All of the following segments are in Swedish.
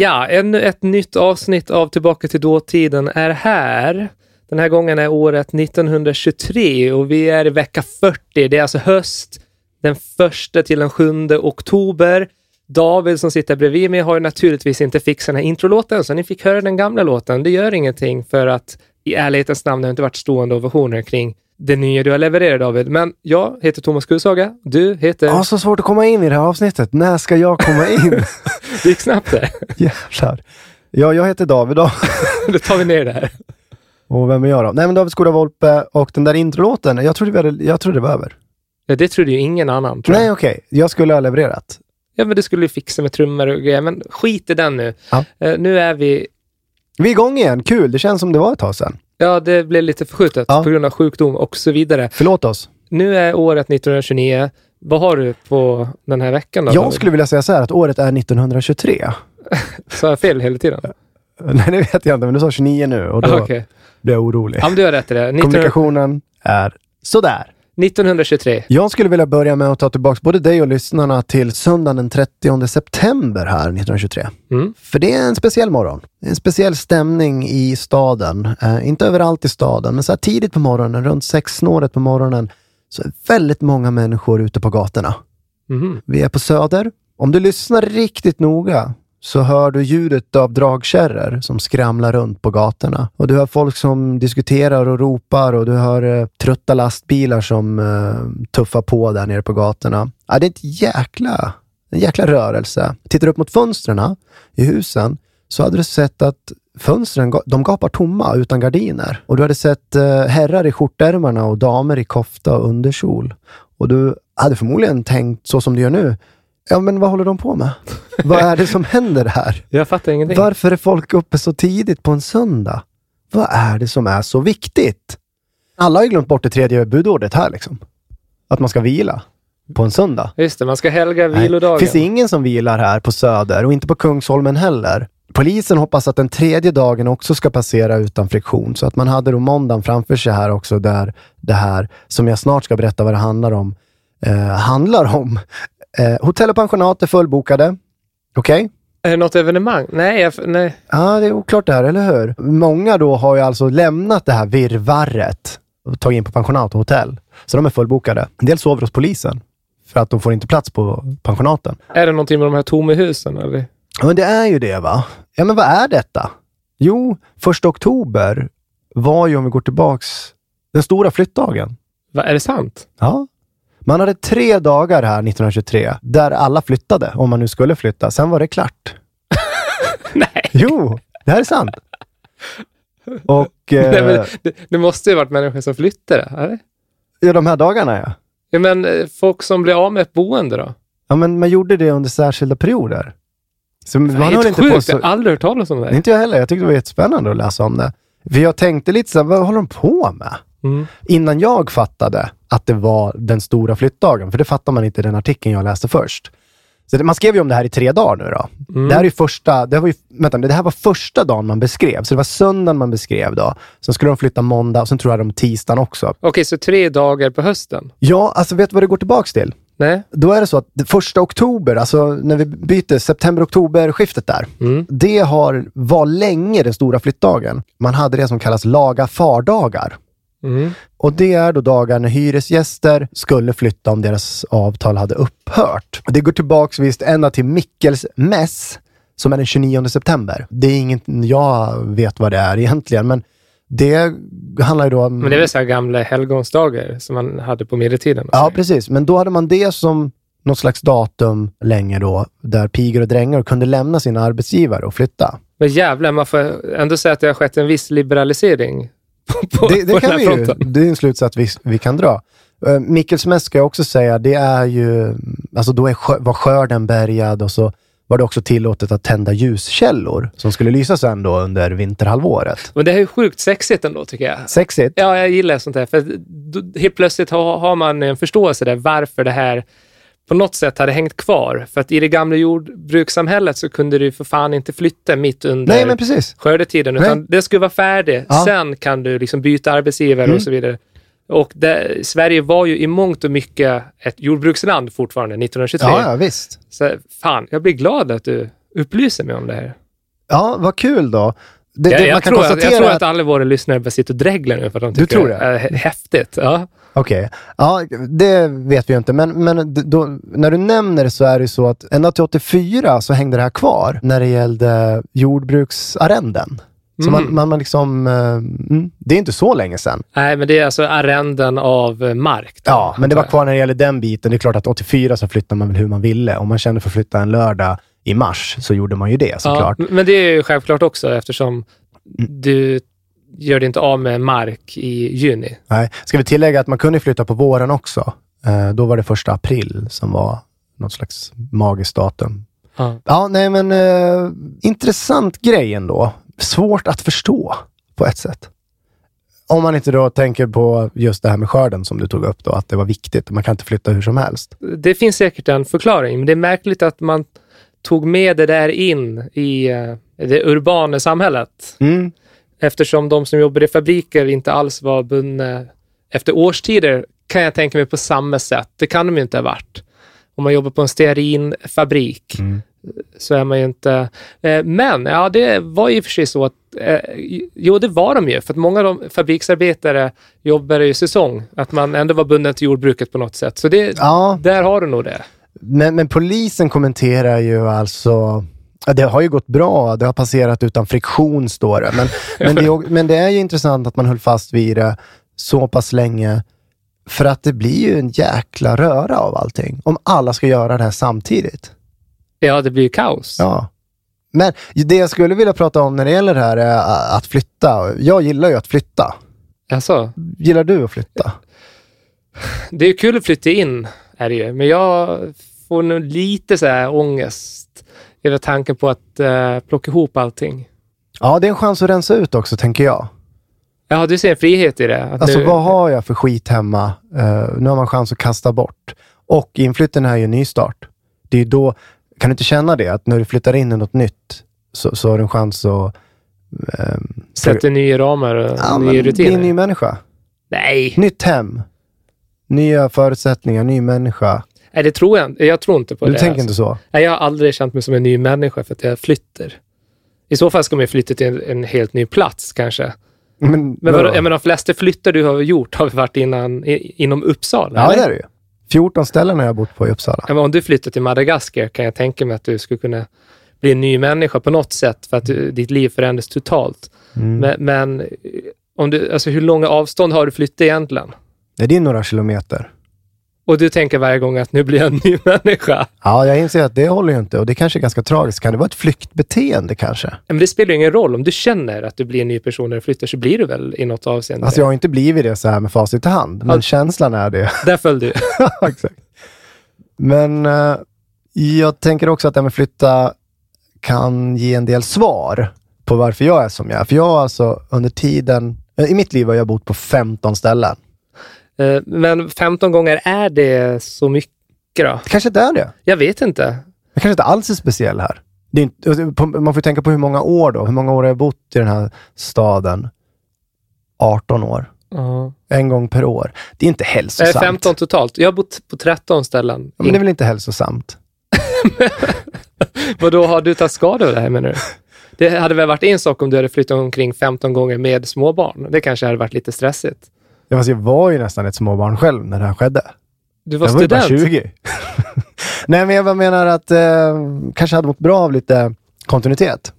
Ja, ännu ett nytt avsnitt av Tillbaka till dåtiden är här. Den här gången är året 1923 och vi är i vecka 40. Det är alltså höst, den 1 till den 7 oktober. David som sitter bredvid mig har ju naturligtvis inte fixat den här introlåten, så ni fick höra den gamla låten. Det gör ingenting, för att i ärlighetens namn har inte varit stående ovationer kring det nya du har levererat, David. Men jag heter Thomas Kusaga. Du heter... Ja, så svårt att komma in i det här avsnittet. När ska jag komma in? Det gick snabbt det. Jävlar. Ja, jag heter David då. Då tar vi ner det här. Och vem är jag då? Nej, men David Skoda-Volpe, och den där introlåten, jag trodde det var över. Ja, det trodde ju ingen annan. Nej, okej. Jag skulle ha levererat. Ja, men det skulle ju fixa med trummor och grejer. Men skit i den nu. Ja. Nu är vi... Vi är igång igen. Kul. Det känns som det var ett tag sedan. Ja, det blev lite förskjutet på grund av sjukdom och så vidare. Förlåt oss. Nu är året 1929. Vad har du på den här veckan då? Jag skulle vilja säga så här, att året är 1923. Så jag fel hela tiden? Nej, det vet jag inte, men du sa 29 nu och då blev jag orolig. Ja, men du har rätt i det. Kommunikationen är sådär. 1923. Jag skulle vilja börja med att ta tillbaka både dig och lyssnarna till söndagen den 30 september här 1923. Mm. För det är en speciell morgon. Det är en speciell stämning i staden. Inte överallt i staden, men så här tidigt på morgonen, runt 6-snåret på morgonen, så är väldigt många människor ute på gatorna. Mm. Vi är på söder. Om du lyssnar riktigt noga så hör du ljudet av dragkärror som skramlar runt på gatorna. Och du hör folk som diskuterar och ropar, och du hör trötta lastbilar som tuffar på där nere på gatorna. Ja, det är en jäkla rörelse. Tittar upp mot fönstren i husen så hade du sett att fönstren, de gapar tomma utan gardiner. Och du hade sett herrar i skjortärmarna och damer i kofta och underkjol. Och du hade förmodligen tänkt så som du gör nu. Ja, men vad håller de på med? Vad är det som händer här? Jag fattar ingenting. Varför är folk uppe så tidigt på en söndag? Vad är det som är så viktigt? Alla har ju glömt bort det tredje budordet här liksom. Att man ska vila på en söndag. Just det, man ska helga vilodagen. Nej, finns det ingen som vilar här på Söder och inte på Kungsholmen heller. Polisen hoppas att den tredje dagen också ska passera utan friktion. Så att man hade då måndagen framför sig här också, där det här som jag snart ska berätta vad det handlar om. Hotell och pensionat är fullbokade. Okej? Är det något evenemang? Nej. Ja, det är oklart där, eller hur? Många då har ju alltså lämnat det här virrvarret och tagit in på pensionat och hotell. Så de är fullbokade. En del sover hos polisen för att de får inte plats på pensionaten. Är det någonting med de här tomma husen, eller? Ja, men det är ju det, va? Ja, men vad är detta? Jo, 1 oktober var ju, om vi går tillbaks, den stora flyttdagen. Va, är det sant? Ja. Man hade 3 dagar här 1923 där alla flyttade, om man nu skulle flytta. Sen var det klart. Nej. Jo, det här är sant. Och, nej, men det måste ju varit människor som flyttade, eller? Ja, de här dagarna, ja. Ja, men folk som blev av med ett boende då? Ja, men man gjorde det under särskilda perioder. Så man har inte sjukt, jag har aldrig hört talas om det. Inte jag heller, jag tyckte det var jättespännande att läsa om det. För jag tänkte lite så här, vad håller de på med? Mm. Innan jag fattade att det var den stora flyttdagen. För det fattar man inte i den artikeln jag läste först. Så man skrev ju om det här i 3 dagar nu då. Mm. Det här var första dagen man beskrev. Så det var söndagen man beskrev då. Sen skulle de flytta måndag och sen tror jag de tisdagen också. Okej, så 3 dagar på hösten? Ja, alltså vet du vad det går tillbaka till? Nej. Då är det så att 1 oktober, alltså när vi byter september-oktober-skiftet där. Mm. Det var länge den stora flyttdagen. Man hade det som kallas laga fardagar. Mm. Och det är då dagar när hyresgäster skulle flytta om deras avtal hade upphört. Det går tillbaks visst ända till Mickels mäss som är den 29 september. Det är inget jag vet vad det är egentligen, men det handlar ju då om... Men det är väl så här gamla helgonsdagar som man hade på medeltiden? Ja, precis. Men då hade man det som något slags datum länge då, där pigor och drängar kunde lämna sina arbetsgivare och flytta. Men jävlar, man får ändå säga att det har skett en viss liberalisering. Det kan vi ju. Det är en slutsats vi kan dra. Mickels mäss ska jag också säga, det är ju, alltså då var skörden bärgad och så var det också tillåtet att tända ljuskällor som skulle lysa sen då under vinterhalvåret. Men det är ju sjukt sexigt ändå tycker jag. Sexigt? Ja, jag gillar sånt här. För helt plötsligt har man en förståelse där varför det här på något sätt hade hängt kvar. För att i det gamla jordbrukssamhället så kunde du för fan inte flytta mitt under skördetiden. Utan det skulle vara färdigt. Ja. Sen kan du liksom byta arbetsgivare och så vidare. Och Sverige var ju i mångt och mycket ett jordbruksland fortfarande 1923. Ja, visst. Så fan, jag blir glad att du upplyser mig om det här. Ja, vad kul då. Jag tror att alla våra lyssnare bara sitter och dräglar nu för att de tycker det är häftigt. Ja. Okej. Ja, det vet vi ju inte. Men då, när du nämner det så är det så att ända till 84 så hängde det här kvar när det gällde jordbruksarrenden. Så man liksom... det är inte så länge sedan. Nej, men det är alltså arrenden av mark. Då, ja, men det var kvar när det gäller den biten. Det är klart att 84 så flyttar man väl hur man ville. Om man kände för att flytta en lördag i mars så gjorde man ju det såklart. Ja, men det är ju självklart också eftersom du gör det inte av med mark i juni. Nej, ska vi tillägga att man kunde flytta på våren också. Då var det 1 april som var något slags magiskt datum. Ja, nej men intressant grej ändå. Svårt att förstå på ett sätt. Om man inte då tänker på just det här med skörden som du tog upp då, att det var viktigt. Man kan inte flytta hur som helst. Det finns säkert en förklaring, men det är märkligt att man tog med det där in i det urbana samhället. Mm. Eftersom de som jobbade i fabriker inte alls var bundna efter årstider kan jag tänka mig på samma sätt. Det kan de ju inte ha varit. Om man jobbar på en stearinfabrik så är man ju inte... Men ja, det var ju för sig så att... Jo, det var de ju. För att många av de fabriksarbetare jobbade i säsong. Att man ändå var bunden till jordbruket på något sätt. Så det, där har du nog det. Men polisen kommenterar ju alltså... Det har ju gått bra, det har passerat utan friktion står det. Men det är ju intressant att man höll fast vid det så pass länge. För att det blir ju en jäkla röra av allting. Om alla ska göra det här samtidigt. Ja, det blir ju kaos. Ja. Men det jag skulle vilja prata om när det gäller det här är att flytta. Jag gillar ju att flytta. Alltså. Gillar du att flytta? Det är ju kul att flytta in, är det ju. Men jag får nog lite så här ångest över tanken på att plocka ihop allting. Ja, det är en chans att rensa ut också, tänker jag. Ja, du ser en frihet i det. Alltså, vad har jag för skit hemma? Nu har man chans att kasta bort. Och inflytten här är ju en ny start. Det är ju då, kan du inte känna det? Att när du flyttar in i något nytt så har du en chans att... sätta nya ramar och nya rutiner. Det är en ny människa. Nej. Nytt hem. Nya förutsättningar, ny människa. Nej, det tror jag inte. Jag tror inte på det. Du tänker inte så? Nej, jag har aldrig känt mig som en ny människa för att jag flyttar. I så fall ska man ju flytta till en helt ny plats kanske. Men de flesta flyttar du har gjort har vi varit inom Uppsala. Ja, eller? Det är det ju. 14 ställen har jag bott på i Uppsala. Men om du flyttar till Madagaskar kan jag tänka mig att du skulle kunna bli en ny människa på något sätt för att ditt liv förändras totalt. Mm. Men om du, alltså, hur långa avstånd har du flyttat egentligen? Det är några kilometer. Och du tänker varje gång att nu blir jag en ny människa. Ja, jag inser att det håller ju inte. Och det kanske är ganska tragiskt. Kan det vara ett flyktbeteende kanske? Men det spelar ju ingen roll. Om du känner att du blir en ny person när du flyttar så blir du väl i något avseende. Alltså jag har inte blivit det så här med facit i hand. Men känslan är det. Där föll du. Exakt. Men jag tänker också att det med flytta kan ge en del svar på varför jag är som jag är. För jag har alltså under tiden, i mitt liv har jag bott på 15 ställen. Men 15 gånger, är det så mycket då? Kanske det är det. Jag vet inte. Jag kanske inte alls är speciell här. Det är inte, man får tänka på hur många år då. Hur många år har jag bott i den här staden? 18 år. En gång per år. Det är inte hälsosamt. 15 totalt. Jag har bott på 13 ställen. Men det är väl inte hälsosamt? Vadå, har du tagit skada av det här menar du? Det hade väl varit en sak om du hade flyttat omkring 15 gånger med små barn. Det kanske hade varit lite stressigt. Jag var ju nästan ett småbarn själv när det här skedde. Du var student. Jag var 20. Nej, men jag menar att kanske hade mått bra av lite kontinuitet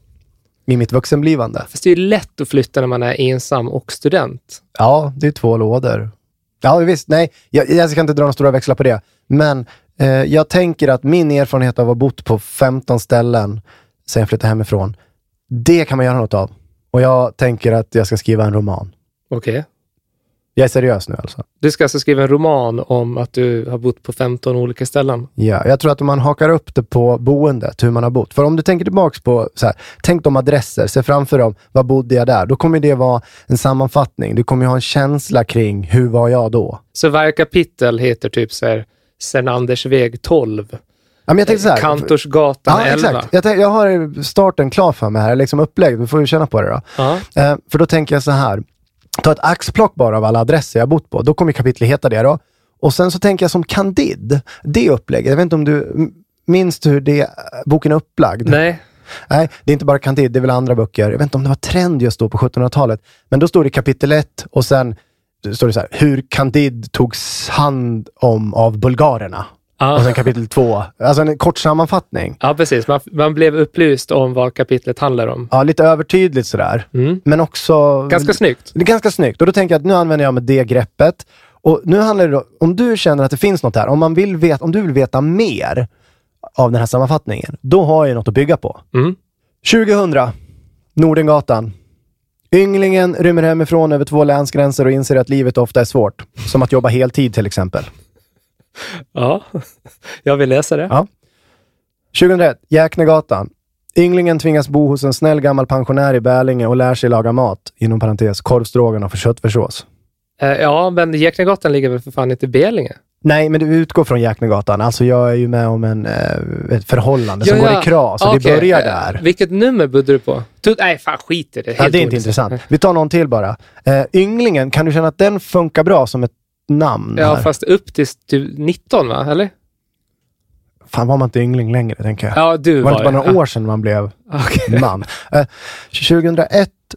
i mitt vuxenblivande. Fast det är ju lätt att flytta när man är ensam och student. Ja, det är två lådor. Ja, visst. Nej, jag ska inte dra några stora växlar på det. Men jag tänker att min erfarenhet av att ha bott på 15 ställen sen jag flyttade hemifrån, det kan man göra något av. Och jag tänker att jag ska skriva en roman. Okej. Okay. Jag är seriös nu alltså. Du ska alltså skriva en roman om att du har bott på 15 olika ställen. Ja, jag tror att om man hakar upp det på boendet, hur man har bott. För om du tänker tillbaka på, så här, tänk de adresser, se framför dem, vad bodde jag där? Då kommer det vara en sammanfattning. Du kommer ju ha en känsla kring, hur var jag då? Så varje kapitel heter typ så här, Senandersväg 12. Ja, men jag tänkte så här. Kantorsgatan 11. Exakt. Jag har starten klar för mig här, liksom upplägg. Du får ju känna på det då. För då tänker jag så här. Ta ett axplock bara av alla adresser jag har bott på. Då kommer kapitlet heta det då. Och sen så tänker jag som Candide. Det upplägget. Jag vet inte om du minns hur boken är upplagd. Nej, det är inte bara Candide. Det är väl andra böcker. Jag vet inte om det var trend just då på 1700-talet. Men då står det kapitel 1. Och sen står det så här. Hur Candide togs hand om av bulgarerna. Ah. Och sen kapitel 2. Alltså en kort sammanfattning. Ja, precis. Man blev upplyst om vad kapitlet handlar om. Ja, lite övertydligt sådär. Mm. Men också... ganska snyggt. Det är ganska snyggt. Och då tänker jag att nu använder jag med det greppet. Och nu handlar det då... om du känner att det finns något här. Om du vill veta mer av den här sammanfattningen. Då har jag något att bygga på. Mm. 2000. Nordengatan. Ynglingen rymmer hemifrån över 2 länsgränser och inser att livet ofta är svårt. Som att jobba heltid till exempel. Ja, jag vill läsa det. Ja. 2001, Jäknegatan. Ynglingen tvingas bo hos en snäll gammal pensionär i Bälinge och lär sig laga mat, inom parentes, korvstrågan och för köttfärssås. Ja, men Jäknegatan ligger väl för fan inte i Bälinge? Nej, men du utgår från Jäknegatan. Alltså jag är ju med om ett förhållande som går i kras och det börjar där. Vilket nummer bodde du på? Nej, fan skit i det. Helt det är inte intressant. Vi tar någon till bara. Ynglingen, kan du känna att den funkar bra som ett namn? Ja, här. Fast upp till 19 va? Eller? Fan, var man inte yngling längre, tänker jag. Ja, du var inte bara några år sedan man blev man. 2001,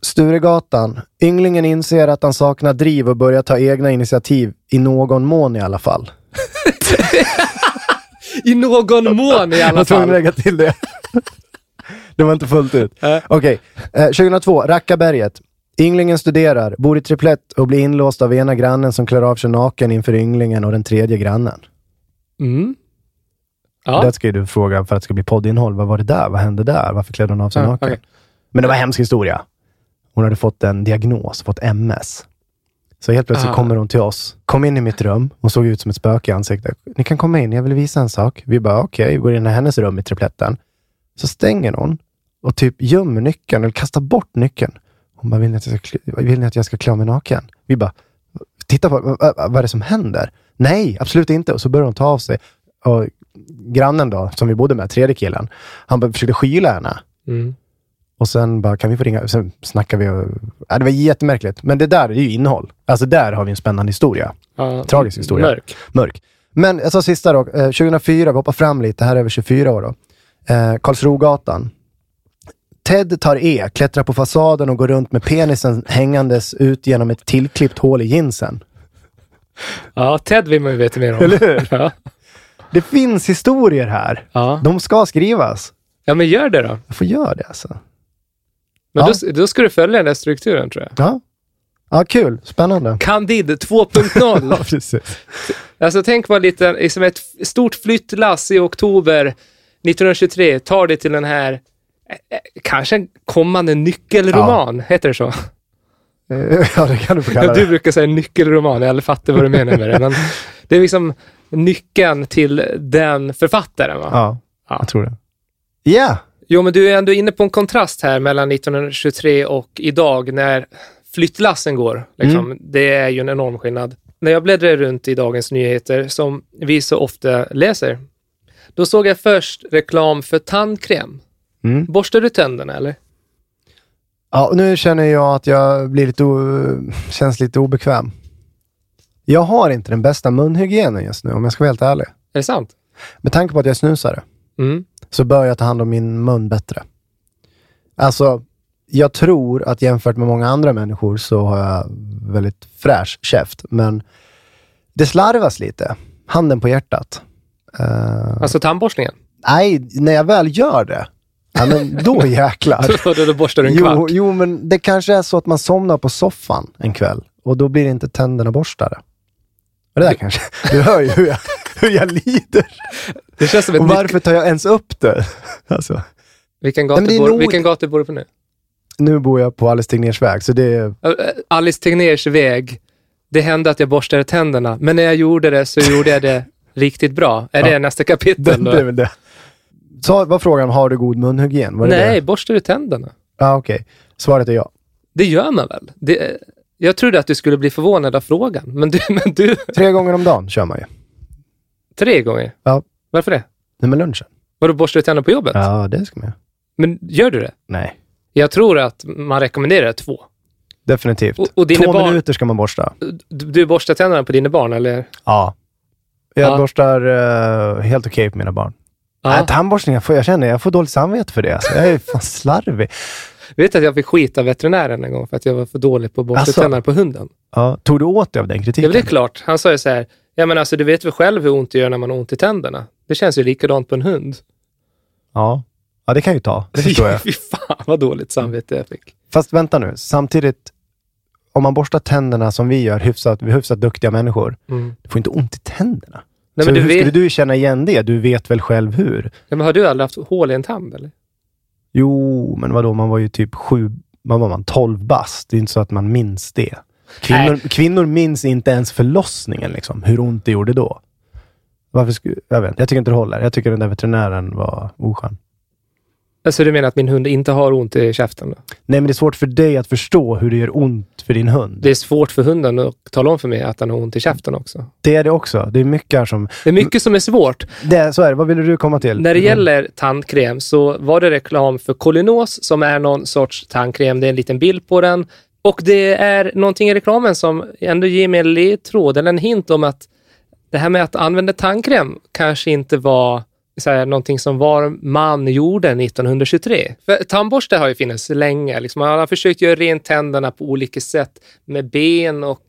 Sturegatan. Ynglingen inser att han saknar driv och börjar ta egna initiativ i någon mån i alla fall. I någon mån i alla fall. Jag tror jag lägga till det. Det var inte fullt ut. Okej. 2002, Rackaberget. Ynglingen studerar, bor i triplett och blir inlåst av ena grannen som klär av sig naken inför ynglingen och den tredje grannen. Mm. Ja. Det ska ju du fråga för att det ska bli poddinnehåll. Vad var det där? Vad hände där? Varför klädde hon av sig naken? Okay. Men det var en hemsk historia. Hon hade fått en diagnos, fått MS. Så helt plötsligt kommer hon till oss. Kom in i mitt rum. Hon såg ut som ett spöke i ansiktet. Ni kan komma in, jag vill visa en sak. Vi bara okej, går in i hennes rum i tripletten. Så stänger hon och typ gömmer nyckeln eller kastar bort nyckeln. Hon bara, vill ni att jag ska klä mig naken? Vi bara, titta på vad är det som händer? Nej, absolut inte. Och så börjar hon ta av sig. Och grannen då, som vi bodde med, tredje killen, han bara försökte skyla henne. Mm. Och sen bara, kan vi få ringa? Sen snackar vi. Och, det var jättemärkligt. Men det där är ju innehåll. Alltså där har vi en spännande historia. Tragisk historia. Mörk. Men jag sa sista då, 2004, vi hoppar fram lite. Här över 24 år då. Karlsrogatan. Ted tar klättrar på fasaden och går runt med penisen hängandes ut genom ett tillklippt hål i jeansen. Ja, Ted vill man ju veta mer om. Eller hur? Ja. Det finns historier här. Ja. De ska skrivas. Ja, men gör det då. Jag får göra det alltså. Men då ska du följa den där strukturen, tror jag. Ja. Ja, kul. Spännande. Candide 2.0. Ja, precis. Alltså, tänk på lite, liksom ett stort flyttlass i oktober 1923 tar det till den här kanske en kommande nyckelroman, heter det så? Ja, det kan du få kalla det. Du brukar säga nyckelroman, jag fattar vad du menar med det. Men det är liksom nyckeln till den författaren, va? Ja, jag tror det. Ja. Yeah. Jo, men du är ändå inne på en kontrast här mellan 1923 och idag när flyttlassen går. Liksom. Mm. Det är ju en enorm skillnad. När jag bläddrade runt i Dagens Nyheter, som vi så ofta läser, då såg jag först reklam för tandkräm. Mm. Borstar du tänderna, eller? Ja, nu känner jag att jag blir känns lite obekväm. Jag har inte den bästa munhygienen just nu, om jag ska vara helt ärlig. Är det sant? Med tanke på att jag snusar, så bör jag ta hand om min mun bättre. Alltså, jag tror att jämfört med många andra människor så har jag väldigt fräsch käft. Men det slarvas lite. Handen på hjärtat. Alltså tandborstningen? Nej, när jag väl gör det. Ja, men då jäklar. Då borstar du en kvart. Jo, men det kanske är så att man somnar på soffan en kväll. Och då blir det inte tänderna borstade. Det där kanske. Du hör ju hur jag lider. Det känns som ett varför tar jag ens upp det? Alltså. Vilken gata bor du på nu? Nu bor jag på Alice Tegnérs väg. Så det är... Alice Tegnérs väg. Det hände att jag borstade tänderna. Men när jag gjorde det så gjorde jag det riktigt bra. Är det nästa kapitel? Det är väl det. Så vad frågan, har du god munhygien? Nej, borstar du tänderna? Ja, okej. Svaret är ja. Det gör man väl? Jag trodde att du skulle bli förvånad av frågan. Men du... 3 gånger om dagen kör man ju. 3 gånger? Ja. Varför det? Nej, med lunchen. Vadå, borstar du tänderna på jobbet? Ja, det ska man göra. Men gör du det? Nej. Jag tror att man rekommenderar 2. Definitivt. Och 2 minuter ska man borsta. Du borstar tänderna på dina barn, eller? Ja. Jag borstar helt okej på mina barn. Nej, tandborstningen, jag får dåligt samvete för det. Alltså, jag är fan slarvig. Vet att jag fick skita av veterinären en gång för att jag var för dålig på att borsta tänderna på hunden. Ja, tog du åt dig av den kritiken? Ja, det är klart. Han sa ju så här, ja men alltså du vet väl själv hur ont det gör när man har ont i tänderna. Det känns ju likadant på en hund. Ja det kan ju ta. Det förstår jag. Fy fan vad dåligt samvete jag fick. Fast vänta nu, samtidigt om man borstar tänderna som vi gör, hyfsat duktiga människor, du får inte ont i tänderna. Nej, men hur skulle du känna igen det? Du vet väl själv hur? Ja, men har du aldrig haft hål i en tand, eller? Jo, men vadå? Man var ju typ 12 bast. Det är inte så att man minns det. Kvinnor minns inte ens förlossningen, liksom. Hur ont det gjorde då. Varför jag tycker inte det håller. Jag tycker den där veterinären var oskön. Alltså du menar att min hund inte har ont i käften då? Nej, men det är svårt för dig att förstå hur det gör ont för din hund. Det är svårt för hunden att tala om för mig att den har ont i käften också. Det är det också. Det är mycket som... Det är mycket som är svårt. Så är det. Vad ville du komma till? När det gäller tandkräm så var det reklam för Kolinos som är någon sorts tandkräm. Det är en liten bild på den. Och det är någonting i reklamen som ändå ger mig en ledtråd eller en hint om att det här med att använda tandkräm kanske inte var... Så här, någonting som var man gjorde 1923. För tandborste har ju funnits länge. Liksom. Man har försökt göra rent tänderna på olika sätt med ben och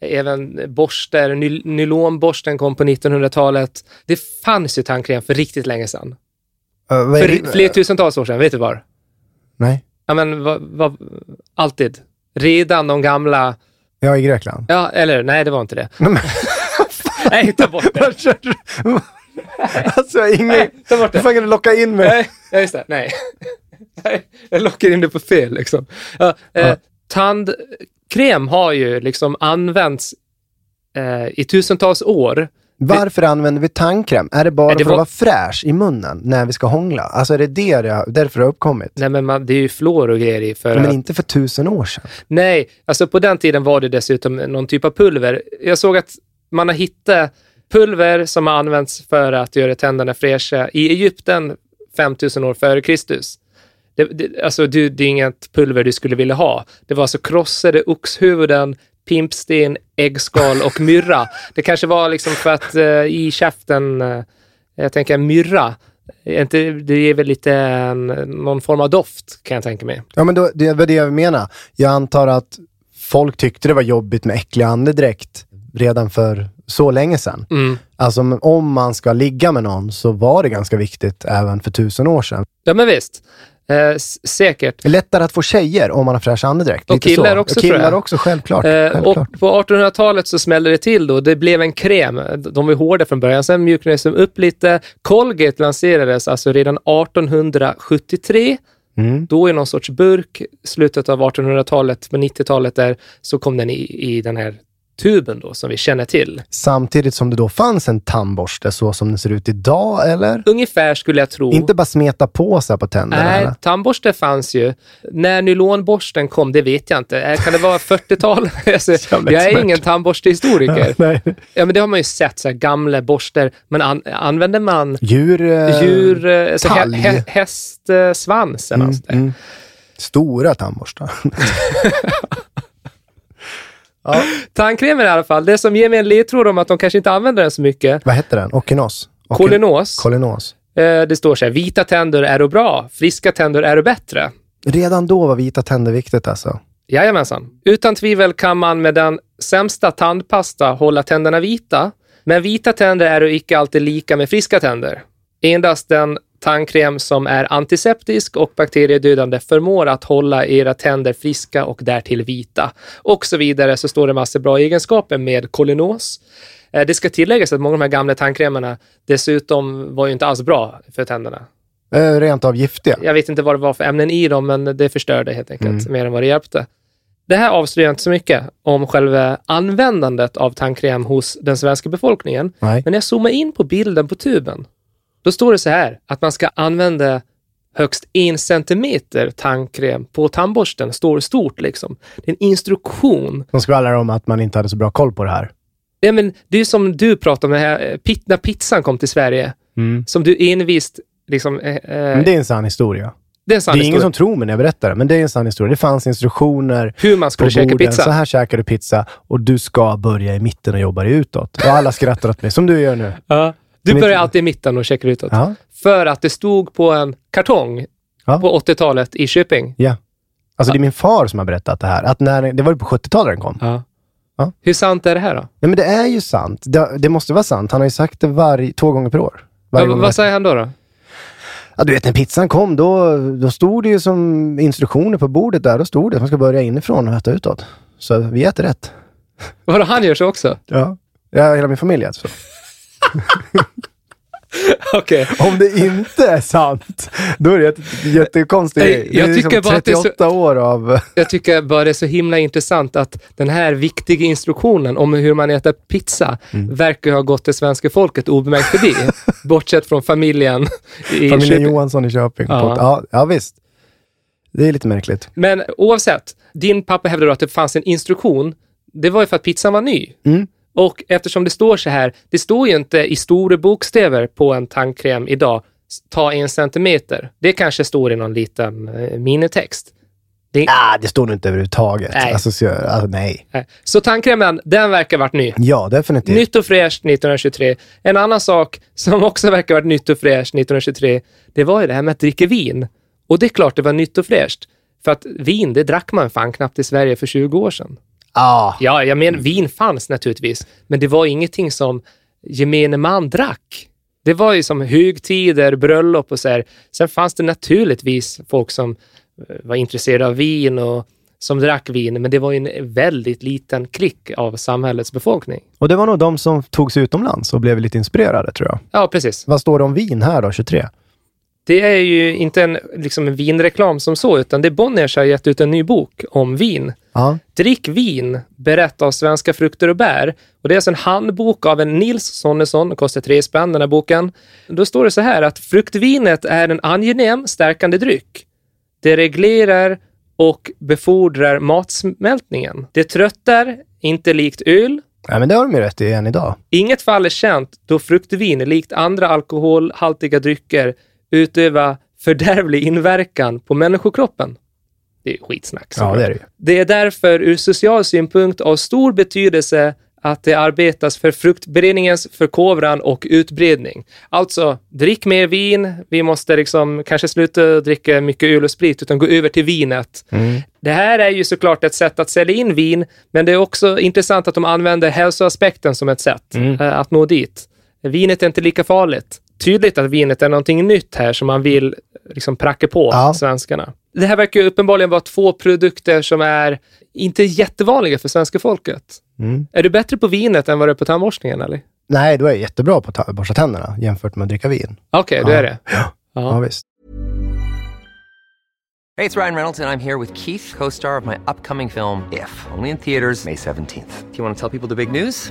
även borster. Nylonborsten kom på 1900-talet. Det fanns ju tandkräm för riktigt länge sedan. För fler tusentals år sedan, vet du var? Nej. Ja, men alltid. Redan de gamla... Ja, i Grekland. Ja, eller nej, det var inte det. Nej, ta bort det. Alltså hur fan kan du locka in mig? Nej, just det, nej. Jag lockar in det på fel liksom. Tandkräm har ju liksom använts i tusentals år. Varför använder vi tandkräm? Är det bara för att vara fräsch i munnen när vi ska hångla? Alltså är det därför det har uppkommit? Nej, men det är ju flor och grejer men inte för 1000 år sedan. Nej, alltså på den tiden var det dessutom någon typ av pulver. Jag såg att man har hittat pulver som har använts för att göra tänderna fräscha i Egypten 5000 år före Kristus. Det är inget pulver du skulle vilja ha. Det var alltså krossade oxhuvuden, pimpsten, äggskal och myrra. Det kanske var liksom för att i käften, jag tänker myrra, det ger väl lite någon form av doft kan jag tänka mig. Ja, men då, det är väl det jag menar. Jag antar att folk tyckte det var jobbigt med äcklig andedräkt redan för så länge sedan. Alltså om man ska ligga med någon så var det ganska viktigt även för 1000 år sedan. Ja men visst. Säkert. Det är lättare att få tjejer om man har fräsch andedräkt. Och killar så. Också. Och killar också, självklart. Självklart. Och på 1800-talet så smällde det till då. Det blev en kräm. De var hårda från början. Sen mjuknades de upp lite. Colgate lanserades alltså redan 1873. Då i någon sorts burk. Slutet av 1800-talet, men 90-talet där så kom den i den här tuben då som vi känner till. Samtidigt som det då fanns en tandborste så som den ser ut idag, eller? Ungefär skulle jag tro. Inte bara smeta på sig på tänderna. Nej, eller? Tandborste fanns ju. När nylonborsten kom, det vet jag inte. Kan det vara 40-tal? Jag är ingen tandborstehistoriker. Ja, men det har man ju sett, så här gamla borster. Men använder man djur så här, hästsvansen. Stora tandborstar. Ja. Tandkrämen i alla fall. Det som ger mig en ledtråd om att de kanske inte använder den så mycket. Vad heter den? Kolinos. Det står så här: vita tänder är du bra, friska tänder är du bättre. Redan då var vita tänder viktigt alltså. Jajamensan. Utan tvivel kan man med den sämsta tandpasta hålla tänderna vita. Men vita tänder är du icke alltid lika med friska tänder. Endast den tandkräm som är antiseptisk och bakteriedödande förmår att hålla era tänder friska och därtill vita. Och så vidare, så står det massor bra egenskaper med Kolinos. Det ska tilläggas att många av de här gamla tandkrämerna dessutom var ju inte alls bra för tänderna. Rent av giftiga. Jag vet inte vad det var för ämnen i dem, men det förstörde helt enkelt mer än vad det hjälpte. Det här avslöjar inte så mycket om själva användandet av tandkräm hos den svenska befolkningen. Nej. Men jag zoomar in på bilden på tuben. Då står det så här, att man ska använda högst 1 centimeter tandkräm på tandborsten. Står stort liksom. Det är en instruktion. De skvallrar om att man inte hade så bra koll på det här. Ja, men det är som du pratade om det här, när pizzan kom till Sverige. Mm. Som du envist liksom... Men det är en sann historia. Det är ingen som tror mig när jag berättar det, men det är en sann historia. Det fanns instruktioner hur man skulle käka pizza. Så här käkar du pizza och du ska börja i mitten och jobba dig utåt. Och alla skrattar åt mig, som du gör nu. Ja. Du börjar alltid i mitten och checkar utåt. Ja. För att det stod på en kartong på 80-talet i Köping. Ja. Alltså det är min far som har berättat det här. Att när, det var ju på 70-talet den kom. Ja. Ja. Hur sant är det här då? Nej, men det är ju sant. Det måste vara sant. Han har ju sagt det 2 gånger per år. Vad säger han då? Ja, du vet, när pizzan kom då stod det ju som instruktioner på bordet där. Då stod det att man ska börja inifrån och äta utåt. Så vi äter rätt. Vadå, han gör så också? Ja, hela min familj äter så. Okay. Om det inte är sant, då är det jättekonstigt. Jag tycker bara 38 det är så, år av... Jag tycker bara det är så himla intressant att den här viktiga instruktionen om hur man äter pizza verkar ha gått till svenska folket obemärkt förbi. Bortsett från familjen Johansson i Köping. Ja, visst. Det är lite märkligt. Men oavsett, din pappa hävdade att det fanns en instruktion. Det var ju för att pizzan var ny. Och eftersom det står så här, det står ju inte i stora bokstäver på en tandkräm idag, ta 1 centimeter. Det kanske står i någon liten minitext. Det står inte överhuvudtaget. Nej. Nej. Så tandkrämen, den verkar varit ny. Ja, definitivt. Nytt och fräscht 1923. En annan sak som också verkar varit nytt och fräscht 1923, det var ju det här med att dricka vin. Och det är klart det var nytt och fräscht. För att vin, det drack man fan knappt i Sverige för 20 år sedan. Ja, jag menar, vin fanns naturligtvis. Men det var ingenting som gemene man drack. Det var ju som högtider, bröllop och så här. Sen fanns det naturligtvis folk som var intresserade av vin och som drack vin. Men det var ju en väldigt liten klick av samhällets befolkning. Och det var nog de som togs utomlands och blev lite inspirerade, tror jag. Ja, precis. Vad står det om vin här då, 23? Det är ju inte en vinreklam som så, utan det är Bonniers har gett ut en ny bok om vin. Drick vin, berätta om svenska frukter och bär. Och det är alltså en handbok av en Nils Sonnesson, kostar 3 spänn den här boken. Då står det så här att fruktvinet är en angenäm, stärkande dryck. Det reglerar och befordrar matsmältningen. Det tröttar, inte likt öl. Ja, men det har de ju rätt i än idag. Inget fall är känt då fruktvin, likt andra alkoholhaltiga drycker, utöva fördärvlig inverkan på människokroppen. Det är skitsnack. Ja, det är det. Det är därför ur social synpunkt av stor betydelse att det arbetas för fruktberedningens förkovran och utbredning. Alltså, drick mer vin. Vi måste kanske sluta dricka mycket öl och sprit utan gå över till vinet. Det här är ju såklart ett sätt att sälja in vin, men det är också intressant att de använder hälsoaspekten som ett sätt att nå dit. Vinet är inte lika farligt. Tydligt att vinet är någonting nytt här som man vill pracka på svenskarna. Det här verkar ju uppenbarligen vara 2 produkter som är inte jättevanliga för svenska folket. Är du bättre på vinet än vad du är på tandborstningen, eller? Nej, då är jag jättebra på att borsta tänderna jämfört med att dricka vin. Okej, du är det. Ja, visst. Hey, it's Ryan Reynolds, and I'm here with Keith, co-star of my upcoming film, If, only in theaters May 17th. Do you want to tell people the big news?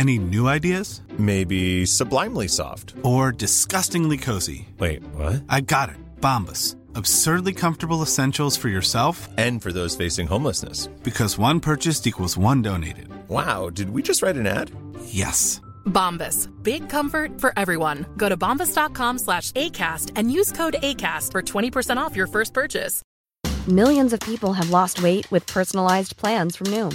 Any new ideas? Maybe sublimely soft. Or disgustingly cozy. Wait, what? I got it. Bombas. Absurdly comfortable essentials for yourself. And for those facing homelessness. Because one purchased equals one donated. Wow, did we just write an ad? Yes. Bombas. Big comfort for everyone. Go to bombas.com/ACAST and use code ACAST for 20% off your first purchase. Millions of people have lost weight with personalized plans from Noom.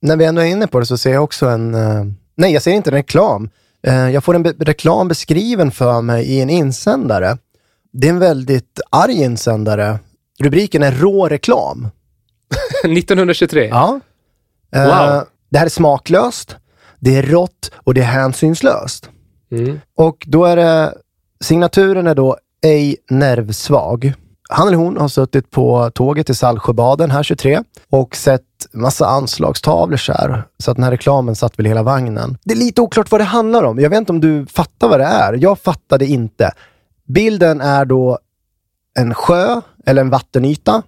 När vi ändå är inne på det så ser jag också en... Nej, jag ser inte en reklam. Jag får en reklam beskriven för mig i en insändare. Det är en väldigt arg insändare. Rubriken är rå reklam. 1923? Ja. Wow. Det här är smaklöst. Det är rått och det är hänsynslöst. Mm. Och då är det... Signaturen är då ej nervsvag. Han eller hon har suttit på tåget i Saltsjöbaden här 23 och sett massa anslagstavlor så här. Så att den här reklamen satt väl hela vagnen. Det är lite oklart vad det handlar om. Jag vet inte om du fattar vad det är. Jag fattade inte. Bilden är då en sjö eller en vattenyta.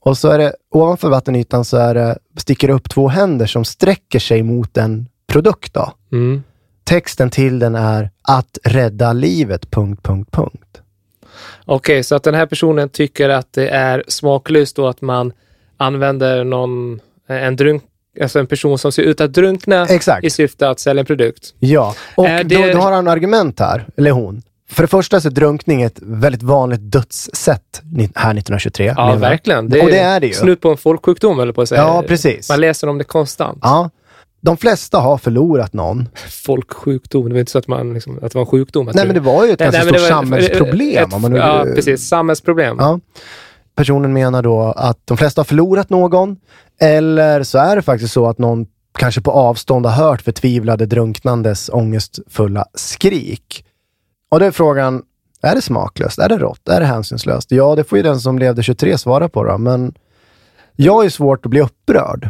Och så är det ovanför vattenytan så är det, sticker upp två händer som sträcker sig mot en produkt då. Mm. Texten till den är att rädda livet, ... Okej, så att den här personen tycker att det är smaklöst och att man använder en person som ser ut att drunkna. Exakt. I syfte att sälja en produkt. Ja, och då har han argument här, eller hon. För det första så är drunkning ett väldigt vanligt dödssätt här 1923. Ja, verkligen. Och det är det ju. Snudd på en folksjukdom, eller på att säga. Ja, precis. Man läser om det konstant. Ja. De flesta har förlorat någon. Folksjukdom, det var inte så att det var en sjukdom. Nej, men det var ju ett ganska stort samhällsproblem. Precis, samhällsproblem. Ja. Personen menar då att de flesta har förlorat någon, eller så är det faktiskt så att någon kanske på avstånd har hört förtvivlade, drunknandes, ångestfulla skrik. Och då är frågan, är det smaklöst? Är det rått? Är det hänsynslöst? Ja, det får ju den som levde 23 svara på då, men jag är svårt att bli upprörd.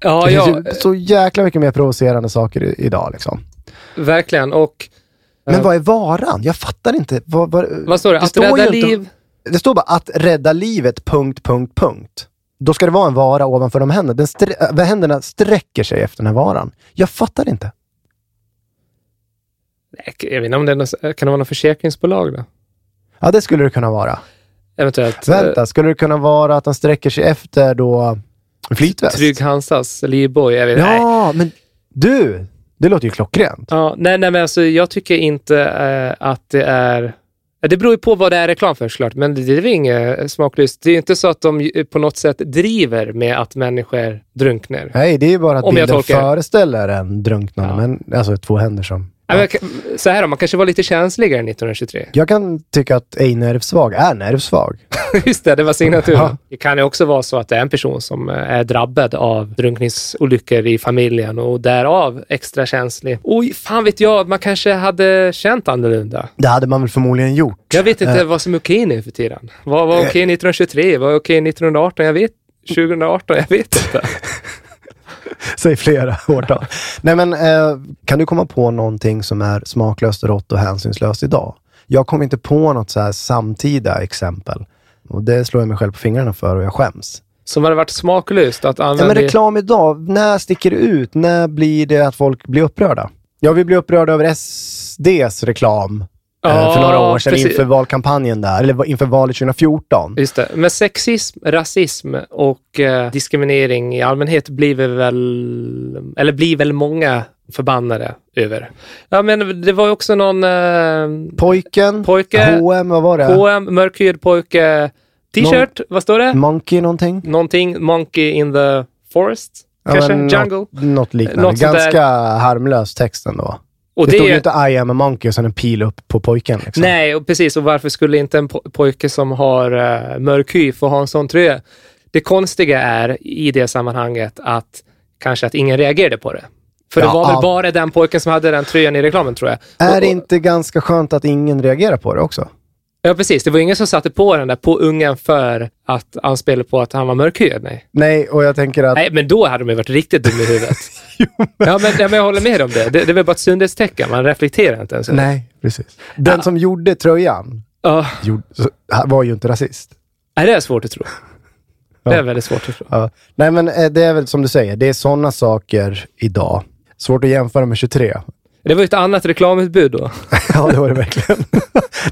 Ja, det finns ju så jäkla mycket mer provocerande saker idag liksom. Verkligen. Och, men vad är varan? Jag fattar inte. Vad står det? Att rädda liv? Det står bara att rädda livet, ... Då ska det vara en vara ovanför de händerna. Händerna sträcker sig efter den här varan. Jag fattar inte. Jag vet inte om det kan det vara något försäkringsbolag då? Ja, det skulle det kunna vara. Eventuellt. Vänta, skulle det kunna vara att den sträcker sig efter då... Flytväst. Trygg Hansas, livboj. Ja, men du, det låter ju klockrent. Ja, nej, men alltså, jag tycker inte att det är... Det beror ju på vad det är reklam för, såklart. Men det är väl inget smaklöst. Det är ju inte så att de på något sätt driver med att människor drunknar. Nej, det är ju bara att bilden föreställer en drunknande. Ja. Men alltså två händer som... Ja. Men, så här då, man kanske var lite känsligare än 1923. Jag kan tycka att ej nervsvag är nervsvag. Just det, det var signaturen. Ja. Det kan ju också vara så att det är en person som är drabbad av drunkningsolyckor i familjen och därav extra känslig. Oj, fan vet jag, man kanske hade känt annorlunda. Det hade man väl förmodligen gjort. Jag vet inte vad som är okej nu för tiden. Vad var okej 1923? Vad var okej 1918? Jag vet. 2018? Jag vet inte. Säg flera årtal. Nej, men kan du komma på någonting som är smaklöst, rått och hänsynslöst idag? Jag kom inte på något så här samtida exempel. Och det slår jag mig själv på fingrarna för och jag skäms. Som hade varit smaklöst att använda... Ja, men reklam idag, när sticker det ut? När blir det att folk blir upprörda? Ja, vi blir upprörda över SDs reklam för några år sedan, precis, inför valkampanjen där, eller inför valet 2014. Just det. Men sexism, rasism och diskriminering i allmänhet blir väl många förbannade över. Ja, men det var ju också någon pojke, H&M, vad var det? H&M, mörkhyad pojke t-shirt, vad står det? Monkey någonting, monkey in the forest, kanske jungle. Något liknande, något ganska harmlös text ändå. Och det står ju inte I am a monkey och sen en pil upp på pojken. Liksom. Nej, och precis. Och varför skulle inte en pojke som har mörk hy få ha en sån tröja? Det konstiga är i det sammanhanget att kanske att ingen reagerade på det. För det var väl bara den pojken som hade den tröjan i reklamen, tror jag. Är det inte ganska skönt att ingen reagerar på det också? Ja, precis. Det var ingen som satte på den där på ungen för att anspela på att han var mörkhyad. Nej, och jag tänker att... Nej, men då hade de ju varit riktigt dum i huvudet. Ja, men jag håller med om det. Det är väl bara ett sundhetstecken. Man reflekterar inte ens. Nej, precis. Den som gjorde tröjan var ju inte rasist. Nej, det är svårt att tro. Det är väldigt svårt att tro. Ja. Nej, men det är väl som du säger. Det är sådana saker idag. Svårt att jämföra med 23. Det var ju ett annat reklamutbud då. Ja, det var det verkligen.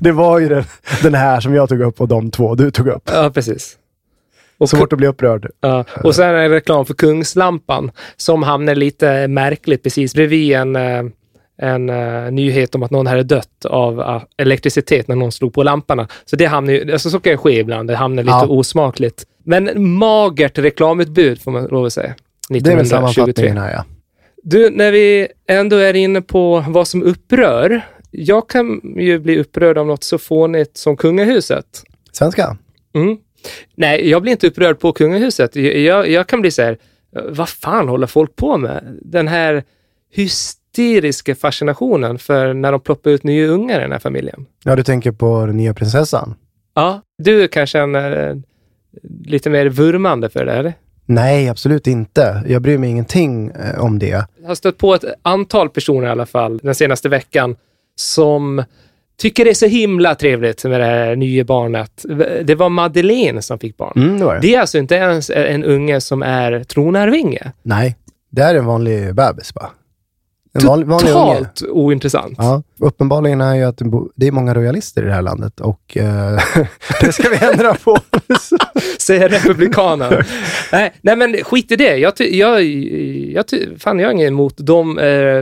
Det var ju den här som jag tog upp och de två du tog upp. Ja, precis. Och svårt att bli upprörd. Ja. Och sen en reklam för Kungslampan som hamnar lite märkligt precis bredvid en nyhet om att någon hade dött av elektricitet när någon slog på lamparna. Så det hamnar ju, alltså så kan det ske ibland. Det hamnar lite osmakligt. Men magert reklamutbud får man lov att säga. 1923. Det är väl sammanfattningen här, ja. Du, när vi ändå är inne på vad som upprör. Jag kan ju bli upprörd av något så fånigt som kungahuset. Svenska? Mm. Nej, jag blir inte upprörd på kungahuset. Jag kan bli så här, vad fan håller folk på med? Den här hysteriska fascinationen för när de ploppar ut nya ungar i den här familjen. Ja, du tänker på den nya prinsessan. Ja, du kanske är lite mer vurmande för det, eller? Nej, absolut inte. Jag bryr mig ingenting om det. Jag har stött på ett antal personer i alla fall den senaste veckan som tycker det är så himla trevligt med det här nya barnet. Det var Madeleine som fick barn. Mm, det är alltså inte ens en unge som är tronarvinge. Nej, det är en vanlig bebis bara. Totalt ointressant. Ja, uppenbarligen är ju att det är många royalister i det här landet och det ska vi ändra på. Säger republikanen. Nej, men skit i det. Jag är ingen emot de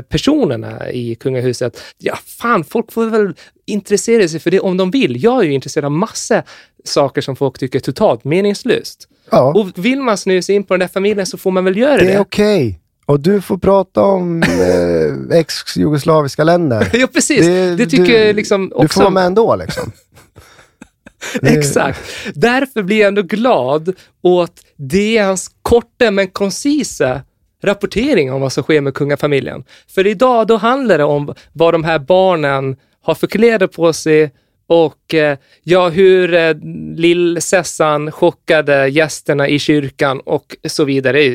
personerna i kungahuset. Ja, fan, folk får väl intressera sig för det om de vill. Jag är ju intresserad av massa saker som folk tycker är totalt meningslöst. Ja. Och vill man snö sig in på den där familjen så får man väl göra det. Det är okej. Och du får prata om ex-jugoslaviska länder. Ja, precis. Det tycker jag liksom också. Du får vara med ändå, liksom. Exakt. Därför blir jag ändå glad åt DNs korta men koncisa rapportering om vad som sker med kungafamiljen. För idag, då handlar det om vad de här barnen har för kläder på sig och hur lillsessan chockade gästerna i kyrkan och så vidare. Det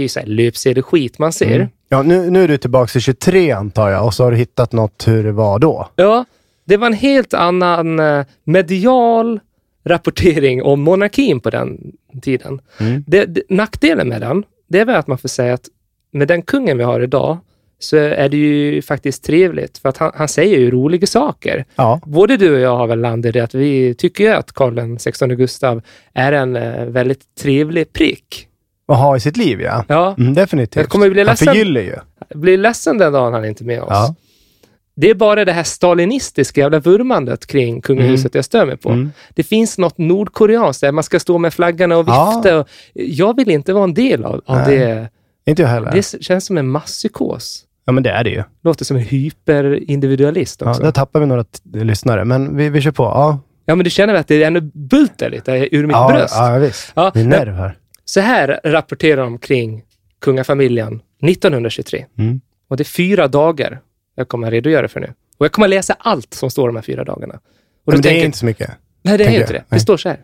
är ju så här löpsedel-skit man ser. Mm. Ja, nu är du tillbaka till 23 antar jag och så har du hittat något hur det var då. Ja, det var en helt annan medial rapportering om monarkin på den tiden. Mm. Nackdelen med den, det är väl att man får säga att med den kungen vi har idag så är det ju faktiskt trevligt för att han säger ju roliga saker. Ja. Både du och jag har väl landat i att vi tycker ju att Karl XVI Gustav är en väldigt trevlig prick. Och ha i sitt liv, ja. Ja. Mm, definitivt. Jag kommer bli ledsen, han förgyller ju. Blir ledsen den dagen han är inte med oss. Ja. Det är bara det här stalinistiska jävla vurmandet kring kungahuset jag stör mig på. Mm. Det finns något nordkoreanskt där man ska stå med flaggarna och vifta. Ja. Jag vill inte vara en del av det. Inte jag heller. Det känns som en masspsykos. Ja, men det är det ju. Låter som en hyperindividualist också. Ja, där tappar vi några lyssnare. Men vi kör på. Ja. Ja, men du känner väl att det är ännu bultar lite ur mitt bröst. Ja, visst. Ja, det är nerver. Så här rapporterar de kring kungafamiljen 1923. Mm. Och det är 4 dagar jag kommer redogöra för nu. Och jag kommer läsa allt som står de här 4 dagarna. Och men det är inte så mycket. Nej, det är inte det. Nej. Det står så här.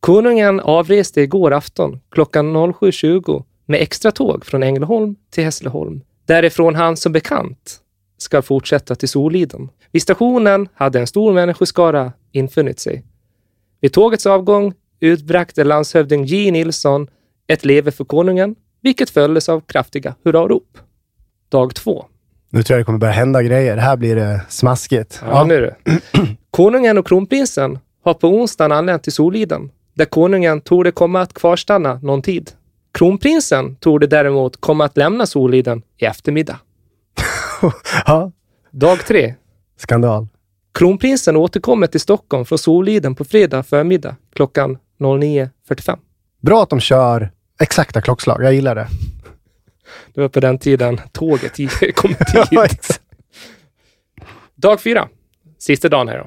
Konungen avreste igår afton klockan 07.20 med extra tåg från Ängelholm till Hässleholm. Därifrån han som bekant ska fortsätta till Soliden. Vid stationen hade en stor människoskara infunnit sig. Vid tågets avgång utbrakte landshövding J. Nilsson ett leve för konungen, vilket följdes av kraftiga hurrarop. Dag 2. Nu tror jag det kommer börja hända grejer. Här blir det smaskigt. Ja, nu det. Konungen och kronprinsen har på onsdagen anlänt till Soliden, där konungen tror det kommer att kvarstanna någon tid. Kronprinsen tror det däremot kommer att lämna Soliden i eftermiddag. Ja. Dag 3. Skandal. Kronprinsen återkommer till Stockholm från Soliden på fredag förmiddag klockan 09.45. Bra att de kör exakta klockslag. Jag gillar det. Det var på den tiden tåget kom tid. Dag 4. Sista dagen här då.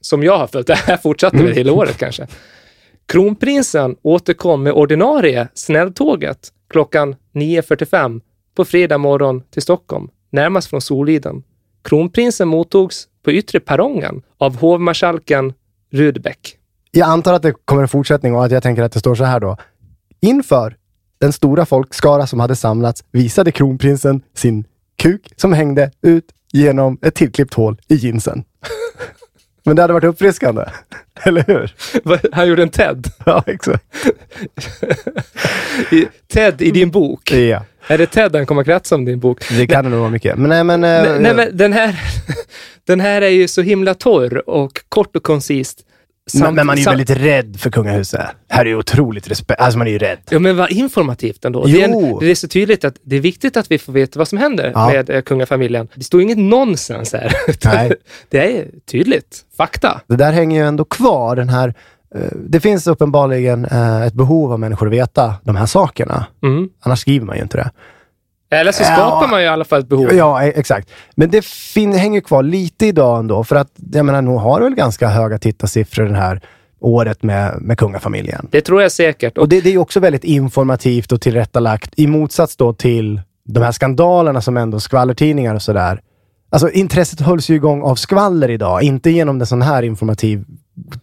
Som jag har följt. Det här fortsatte väl hela året kanske. Kronprinsen återkom med ordinarie snälltåget klockan 9.45 på fredag morgon till Stockholm, närmast från Soliden. Kronprinsen mottogs på yttre perrongen av hovmarskalken Rudbeck. Jag antar att det kommer en fortsättning och att jag tänker att det står så här då. Inför den stora folkskara som hade samlats visade kronprinsen sin kuk som hängde ut genom ett tillklippt hål i jeansen. Men det hade varit uppfriskande, eller hur? Han gjorde en TED. Ja, exakt. TED i din bok. Ja. Är det TED den kommer kratsa om din bok? Det kan det nog vara mycket. Men, men den här är ju så himla torr och kort och koncist. Men man är ju väldigt rädd för kungahuset. Här är ju otroligt respekt. Alltså man är ju rädd. Ja, men vad informativt ändå. Det är så tydligt att det är viktigt att vi får veta vad som händer med kungafamiljen. Det står inget nonsens här. Nej. Det är tydligt. Fakta. Det där hänger ju ändå kvar. Den här, det finns uppenbarligen ett behov av människor att veta de här sakerna. Mm. Annars skriver man ju inte det. Eller så skapar man ju i alla fall ett behov. Ja, exakt. Men det hänger kvar lite idag ändå. För att, jag menar, nog har väl ganska höga tittarsiffror den här året med kungafamiljen. Det tror jag säkert. Och det är ju också väldigt informativt och tillrättalagt. I motsats då till de här skandalerna som ändå skvallertidningar och sådär. Alltså, intresset hölls ju igång av skvaller idag. Inte genom den sån här informativ,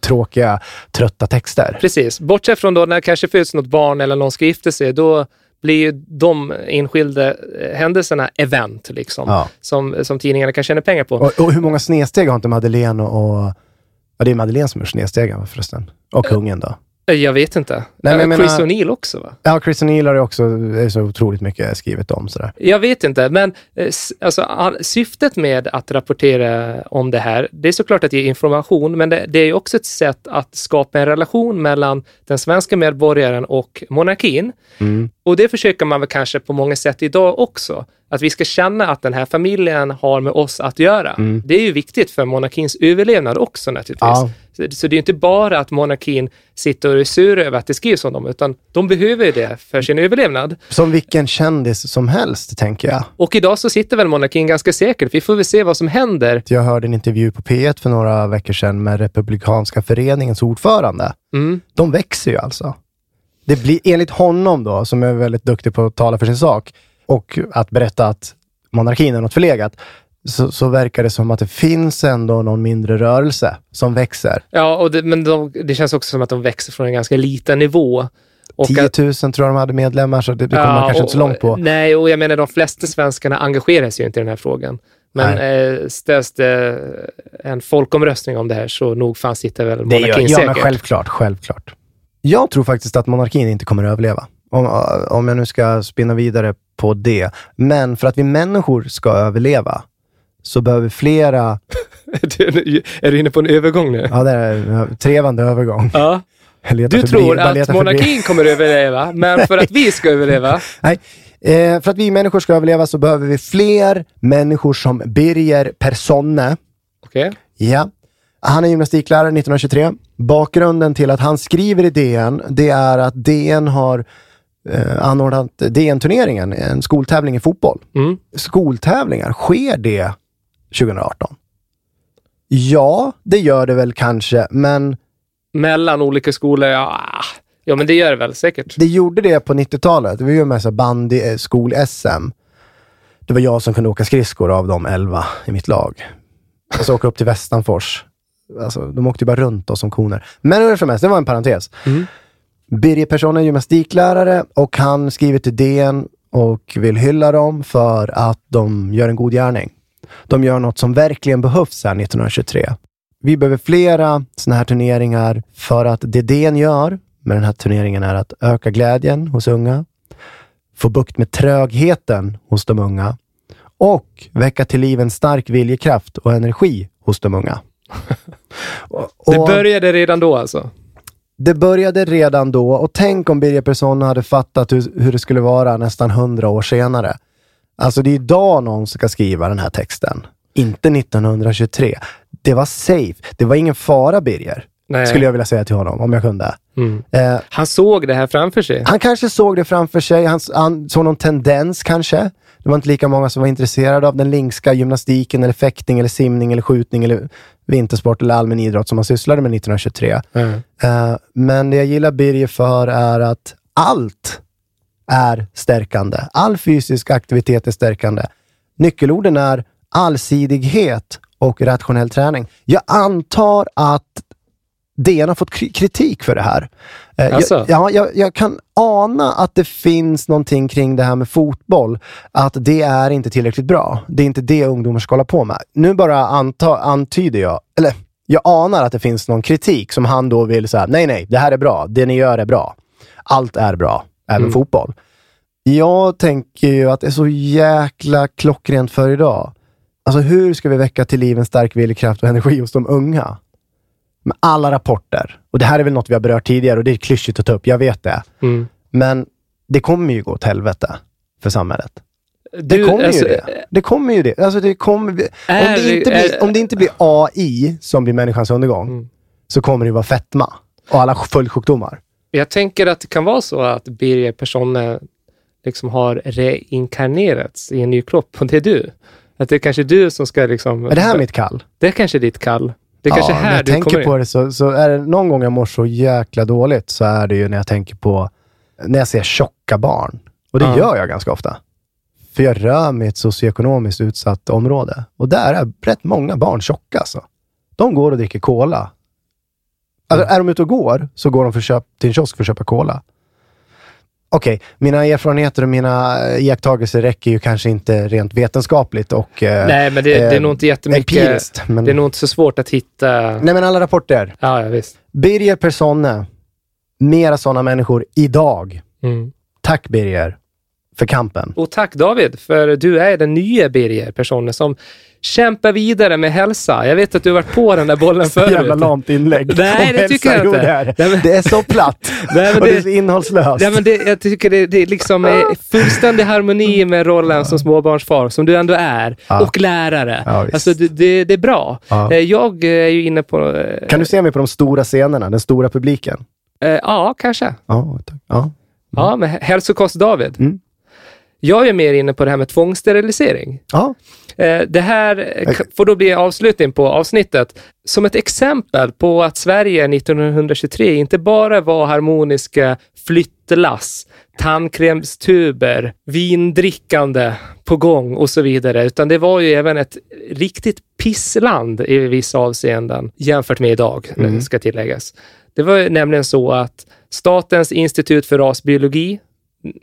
tråkiga, trötta texter. Precis. Bortsett från då när det kanske finns något barn eller någon ska gifta sig, då blir ju de enskilda händelserna event liksom, som tidningarna kan tjäna pengar på. Och hur många snedsteg har inte Madeleine och... Ja, det är Madeleine som är snedstegen förresten. Och kungen då? Jag vet inte. Nej, men Chris O'Neill också va? Ja, Chris O'Neill har också så otroligt mycket skrivet om sådär. Jag vet inte, men alltså, syftet med att rapportera om det här, det är såklart att ge information, men det är ju också ett sätt att skapa en relation mellan den svenska medborgaren och monarkin. Mm. Och det försöker man väl kanske på många sätt idag också. Att vi ska känna att den här familjen har med oss att göra. Mm. Det är ju viktigt för monarkins överlevnad också naturligtvis. Ja. Så det är ju inte bara att monarkin sitter och är sur över att det skrivs om dem, utan de behöver det för sin överlevnad. Som vilken kändis som helst, tänker jag. Och idag så sitter väl monarkin ganska säkert. Vi får väl se vad som händer. Jag hörde en intervju på P1 för några veckor sedan med Republikanska föreningens ordförande. Mm. De växer ju alltså. Det blir enligt honom då, som är väldigt duktig på att tala för sin sak, och att berätta att monarkin är något förlegat, så verkar det som att det finns ändå någon mindre rörelse som växer. Ja, och det känns också som att de växer från en ganska liten nivå. Och 10 000 tror jag de hade medlemmar, så det kommer man kanske inte så långt på. Nej, och jag menar de flesta svenskarna engagerar sig ju inte i den här frågan. Men ställs det en folkomröstning om det här, så nog fan sitter väl monarkin säkert. Ja, men självklart. Jag tror faktiskt att monarkin inte kommer att överleva. Om jag nu ska spinna vidare på det. Men för att vi människor ska överleva så behöver flera... Är du inne på en övergång nu? Ja, det är en trevande övergång. Ja. Du tror att monarkin kommer överleva, men för att vi ska överleva... Nej, för att vi människor ska överleva så behöver vi fler människor som Birger Personne. Okej. Okay. Ja. Han är gymnastiklärare 1923. Bakgrunden till att han skriver i DN, det är att DN har anordnat DN-turneringen, en skoltävling i fotboll. Mm. Skoltävlingar, sker det 2018? Ja, det gör det väl kanske, men... Mellan olika skolor, ja men det gör det väl säkert. Det gjorde det på 90-talet. Vi gjorde med så bandy, skol-SM. Det var jag som kunde åka skridskor av de 11 i mitt lag. Jag så åka upp till Västanfors. Alltså, de åkte ju bara runt oss som koner. Men ungefär, det var en parentes. Mm. Birger Persson är gymnastiklärare och han skriver till DN och vill hylla dem för att de gör en god gärning. De gör något som verkligen behövs här 1923. Vi behöver flera såna här turneringar för att det DN gör med den här turneringen är att öka glädjen hos unga, få bukt med trögheten hos de unga och väcka till liv en stark viljekraft och energi hos de unga. Det började redan då alltså? Det började redan då, och tänk om Birger Persson hade fattat hur det skulle vara nästan 100 år senare. Alltså det är idag någon som ska skriva den här texten. Inte 1923. Det var safe. Det var ingen fara, Birger. Nej. Skulle jag vilja säga till honom om jag kunde. Mm. Han såg det här framför sig. Han kanske såg det framför sig. Han såg någon tendens kanske. Det var inte lika många som var intresserade av den lingska gymnastiken eller fäktning eller simning eller skjutning eller vintersport eller allmän idrott som man sysslade med 1923. Mm. Men det jag gillar Birger för är att allt är stärkande. All fysisk aktivitet är stärkande. Nyckelorden är allsidighet och rationell träning. Jag antar att DN har fått kritik för det här. Alltså. Jag kan ana att det finns någonting kring det här med fotboll, att det är inte tillräckligt bra. Det är inte det ungdomar ska hålla på med. Nu bara antyder jag, eller jag anar att det finns någon kritik som han då vill säga, nej, det här är bra, det ni gör är bra. Allt är bra, även fotboll. Jag tänker ju att det är så jäkla klockrent för idag. Alltså hur ska vi väcka till liv en stark viljekraft och energi hos de unga? Med alla rapporter. Och det här är väl något vi har berört tidigare. Och det är klyschigt att ta upp, jag vet det. Mm. Men det kommer ju gå åt helvete för samhället. Det kommer ju det. Alltså det kommer, om det inte blir AI som blir människans undergång. Mm. Så kommer det vara fetma. Och alla följdsjukdomar. Jag tänker att det kan vara så att Birger Persson liksom har reinkarnerats i en ny kropp. Och det är du. Att det är kanske du som ska liksom... Är det här mitt kall? Det är kanske ditt kall. Det är kanske här du kommer in. När jag tänker på det så är det någon gång jag mår så jäkla dåligt, så är det ju när jag tänker på, när jag ser tjocka barn. Och det gör jag ganska ofta. För jag rör mig i ett socioekonomiskt utsatt område. Och där är rätt många barn tjocka alltså. De går och dricker cola. Alltså, är de ute och går så går de till en kiosk för att köpa cola. Okej, mina erfarenheter och mina iakttagelser räcker ju kanske inte rent vetenskapligt och nej, men det är nog inte jättemycket empiriskt, men det är nog inte så svårt att hitta. Nej, men alla rapporter. Ja, visst. Birger Persson, mera sådana människor idag. Mm. Tack Birger för kampen. Och tack David, för du är den nya Birger Persson som kämpar vidare med hälsa. Jag vet att du har varit på den där bollen förut. Jävla lamt inlägg. Nej, det tycker jag inte. Det är så platt. Nej, och det är så innehållslöst. Nej, men jag tycker det liksom är fullständig harmoni med rollen som småbarnsfar, som du ändå är. Ja. Och lärare. Ja, alltså, det är bra. Ja. Jag är ju inne på... Kan du se mig på de stora scenerna, den stora publiken? Ja, kanske. Ja, tack. Ja. Mm. Ja, men hälsokost David. Mm. Jag är mer inne på det här med tvångssterilisering. Ja. Det här får då bli avslutning på avsnittet som ett exempel på att Sverige 1923 inte bara var harmoniska flyttlass, tandkrämstuber, vindrickande på gång och så vidare, utan det var ju även ett riktigt pissland i vissa avseenden jämfört med idag, när det ska tilläggas. Det var nämligen så att Statens institut för rasbiologi,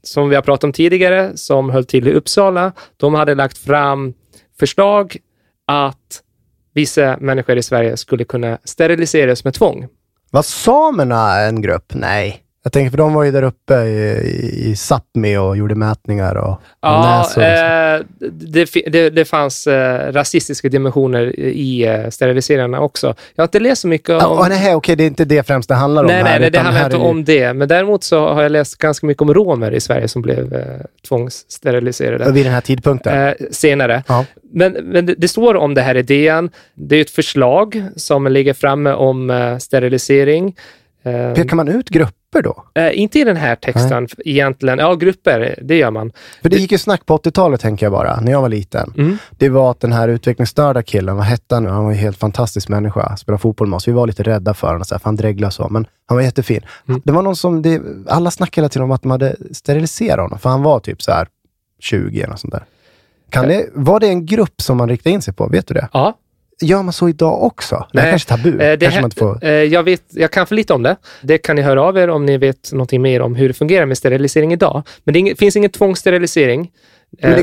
som vi har pratat om tidigare, som höll till i Uppsala, de hade lagt fram förslag att vissa människor i Sverige skulle kunna steriliseras med tvång. Var samerna en grupp? Nej. Jag tänker, för de var ju där uppe i Sápmi och gjorde mätningar. Det fanns rasistiska dimensioner i steriliseringarna också. Jag har inte läst så mycket om... Okej, det är inte det främst det handlar om. Nej, det handlar inte om det. Men däremot så har jag läst ganska mycket om romer i Sverige som blev tvångssteriliserade. Vid den här tidpunkten? Senare. Ja. Men det står om det här i DN. Det är ett förslag som ligger framme om sterilisering. Pekar man ut grupper då? Inte i den här texten. Nej. Egentligen. Ja, grupper, det gör man. För det gick ju snack på 80-talet, tänker jag bara, när jag var liten. Mm. Det var att den här utvecklingsstörda killen, vad hette han nu? Han var en helt fantastisk människa. Spelade fotboll med oss. Vi var lite rädda för honom, för han dreglade så. Men han var jättefin. Mm. Det var någon som, alla snackade till om att de hade steriliserat honom. För han var typ så här 20 eller sånt där. Var det en grupp som man riktade in sig på? Vet du det? Ja. Gör man så idag också? Det är kanske tabu. Jag kan för lite om det. Det kan ni höra av er om ni vet någonting mer om hur det fungerar med sterilisering idag. Men det finns ingen tvångssterilisering. Men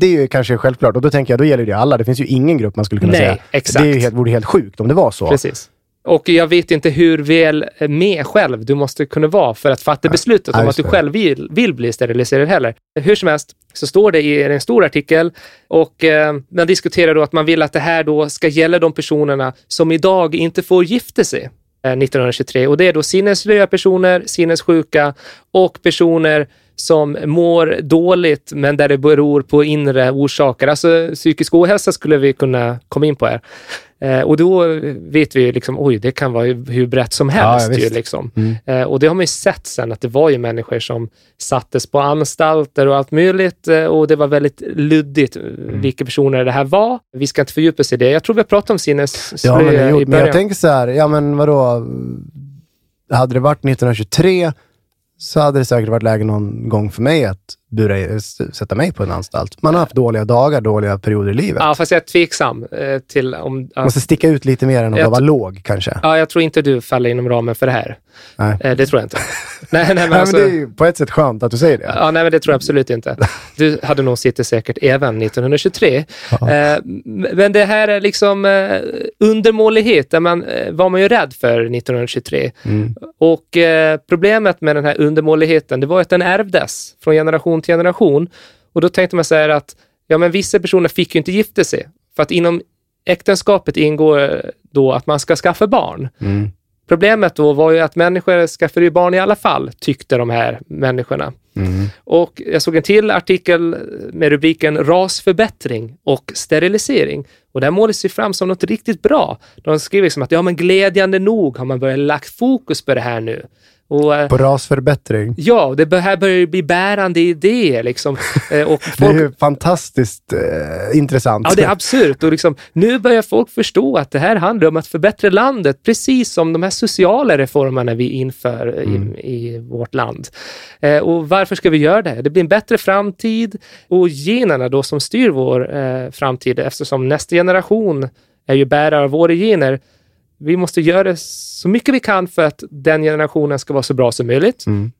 det är ju kanske självklart. Och då tänker jag, då gäller det alla. Det finns ju ingen grupp man skulle kunna säga. Exakt. Det vore helt sjukt om det var så. Precis. Och jag vet inte hur väl med själv du måste kunna vara för att fatta beslutet om att du själv vill bli steriliserad heller. Hur som helst så står det i en stor artikel och man diskuterar då att man vill att det här då ska gälla de personerna som idag inte får gifta sig 1923. Och det är då sinnesslöa personer, sinnessjuka och personer som mår dåligt men där det beror på inre orsaker. Alltså psykisk ohälsa skulle vi kunna komma in på här. Och då vet vi liksom, oj, det kan vara hur brett som helst. Och det har man ju sett sen, att det var ju människor som sattes på anstalter och allt möjligt. Och det var väldigt luddigt vilka personer det här var. Vi ska inte fördjupa sig i det. Jag tror vi har pratat om sinnesslöja i början. Men jag tänker så här, ja men vadå? Hade det varit 1923 så hade det säkert varit läge någon gång för mig att sätta mig på en anstalt. Man har haft dåliga dagar, dåliga perioder i livet. Ja, fast jag är tveksam till om... måste sticka ut lite mer än att vara låg, kanske. Ja, jag tror inte du faller inom ramen för det här. Nej. Det tror jag inte. nej, men alltså, det är ju på ett sätt skönt att du säger det. Ja, nej, men det tror jag absolut inte. Du hade nog suttit säkert även 1923. Men det här är liksom undermålighet, där man var man ju rädd för 1923. Mm. Och problemet med den här undermåligheten, det var att den ärvdes från generation till generation. Och då tänkte man så här att ja, men vissa personer fick ju inte gifta sig. För att inom äktenskapet ingår då att man ska skaffa barn. Mm. Problemet då var ju att människor skaffade ju barn i alla fall, tyckte de här människorna. Mm. Och jag såg en till artikel med rubriken rasförbättring och sterilisering. Och där målades ju fram som något riktigt bra. De skrev liksom att ja, men glädjande nog har man börjat lagt fokus på det här nu. Och, på rasförbättring. Ja, det här börjar ju bli bärande idéer liksom. Och folk... Det är ju fantastiskt intressant. Ja, det är absurt. Och liksom, nu börjar folk förstå att det här handlar om att förbättra landet, precis som de här sociala reformerna vi inför i vårt land. Och varför ska vi göra det? Det blir en bättre framtid, och generna då som styr vår framtid, eftersom nästa generation är ju bärare av våra gener. Vi måste göra så mycket vi kan för att den generationen ska vara så bra som möjligt. Mm.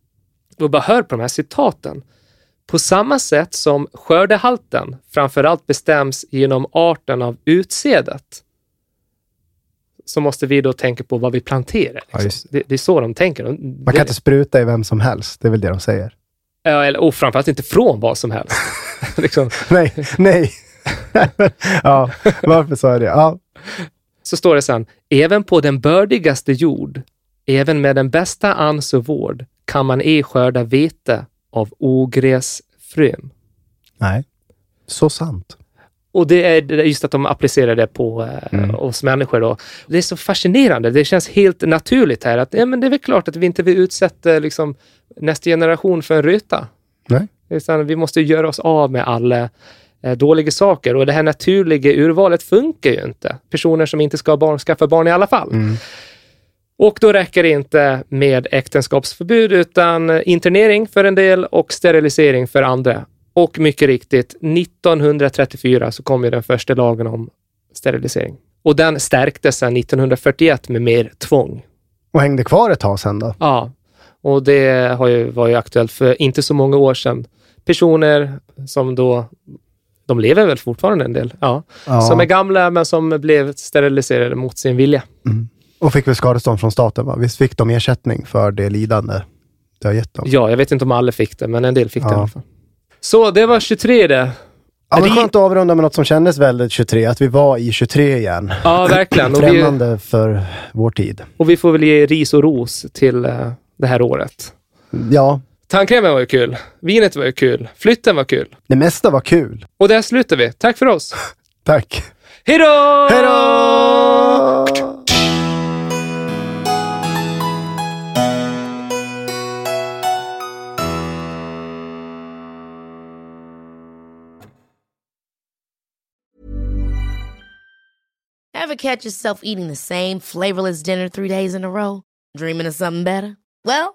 Och bara hör på de här citaten. På samma sätt som skördehalten framförallt bestäms genom arten av utsädet, så måste vi då tänka på vad vi planterar. Liksom. Ja, just det. Det är så de tänker. Man kan inte spruta i vem som helst, det är väl det de säger. Och framförallt inte från vad som helst. liksom. Nej. ja, varför sa jag det? Ja. Så står det sen, även på den bördigaste jord, även med den bästa ans och vård, kan man ej skörda vete av ogräsfrön. Nej, så sant. Och det är just att de applicerar det på oss människor då. Det är så fascinerande, det känns helt naturligt här att ja, men det är väl klart att vi inte vill utsätta liksom, nästa generation för en ruta. Nej. Utan vi måste göra oss av med alla dåliga saker, och det här naturliga urvalet funkar ju inte. Personer som inte ska ha barn skaffar barn i alla fall. Mm. Och då räcker det inte med äktenskapsförbud, utan internering för en del och sterilisering för andra. Och mycket riktigt, 1934 så kom ju den första lagen om sterilisering. Och den stärktes sedan 1941 med mer tvång. Och hängde kvar ett tag sedan då? Ja, och det var ju aktuellt för inte så många år sedan. Personer som då de lever väl fortfarande en del. Ja. Som är gamla men som blev steriliserade mot sin vilja. Mm. Och fick väl skadestånd från staten, va? Visst fick de ersättning för det lidande det har gett dem? Ja, jag vet inte om alla fick det, men en del fick det i alla fall. Så det var 23 det. Ja, men skönt att avrunda med något som kändes väldigt 23. Att vi var i 23 igen. Ja, verkligen. Främmande för vår tid. Och vi får väl ge ris och ros till det här året. Ja. Tandkrämen var ju kul. Vinet var ju kul. Flytten var kul. Det mesta var kul. Och där slutar vi. Tack för oss. Tack. Hej då! Hej då! Ever catch yourself eating the same flavorless dinner 3 days in a row? Dreaming of something better? Well,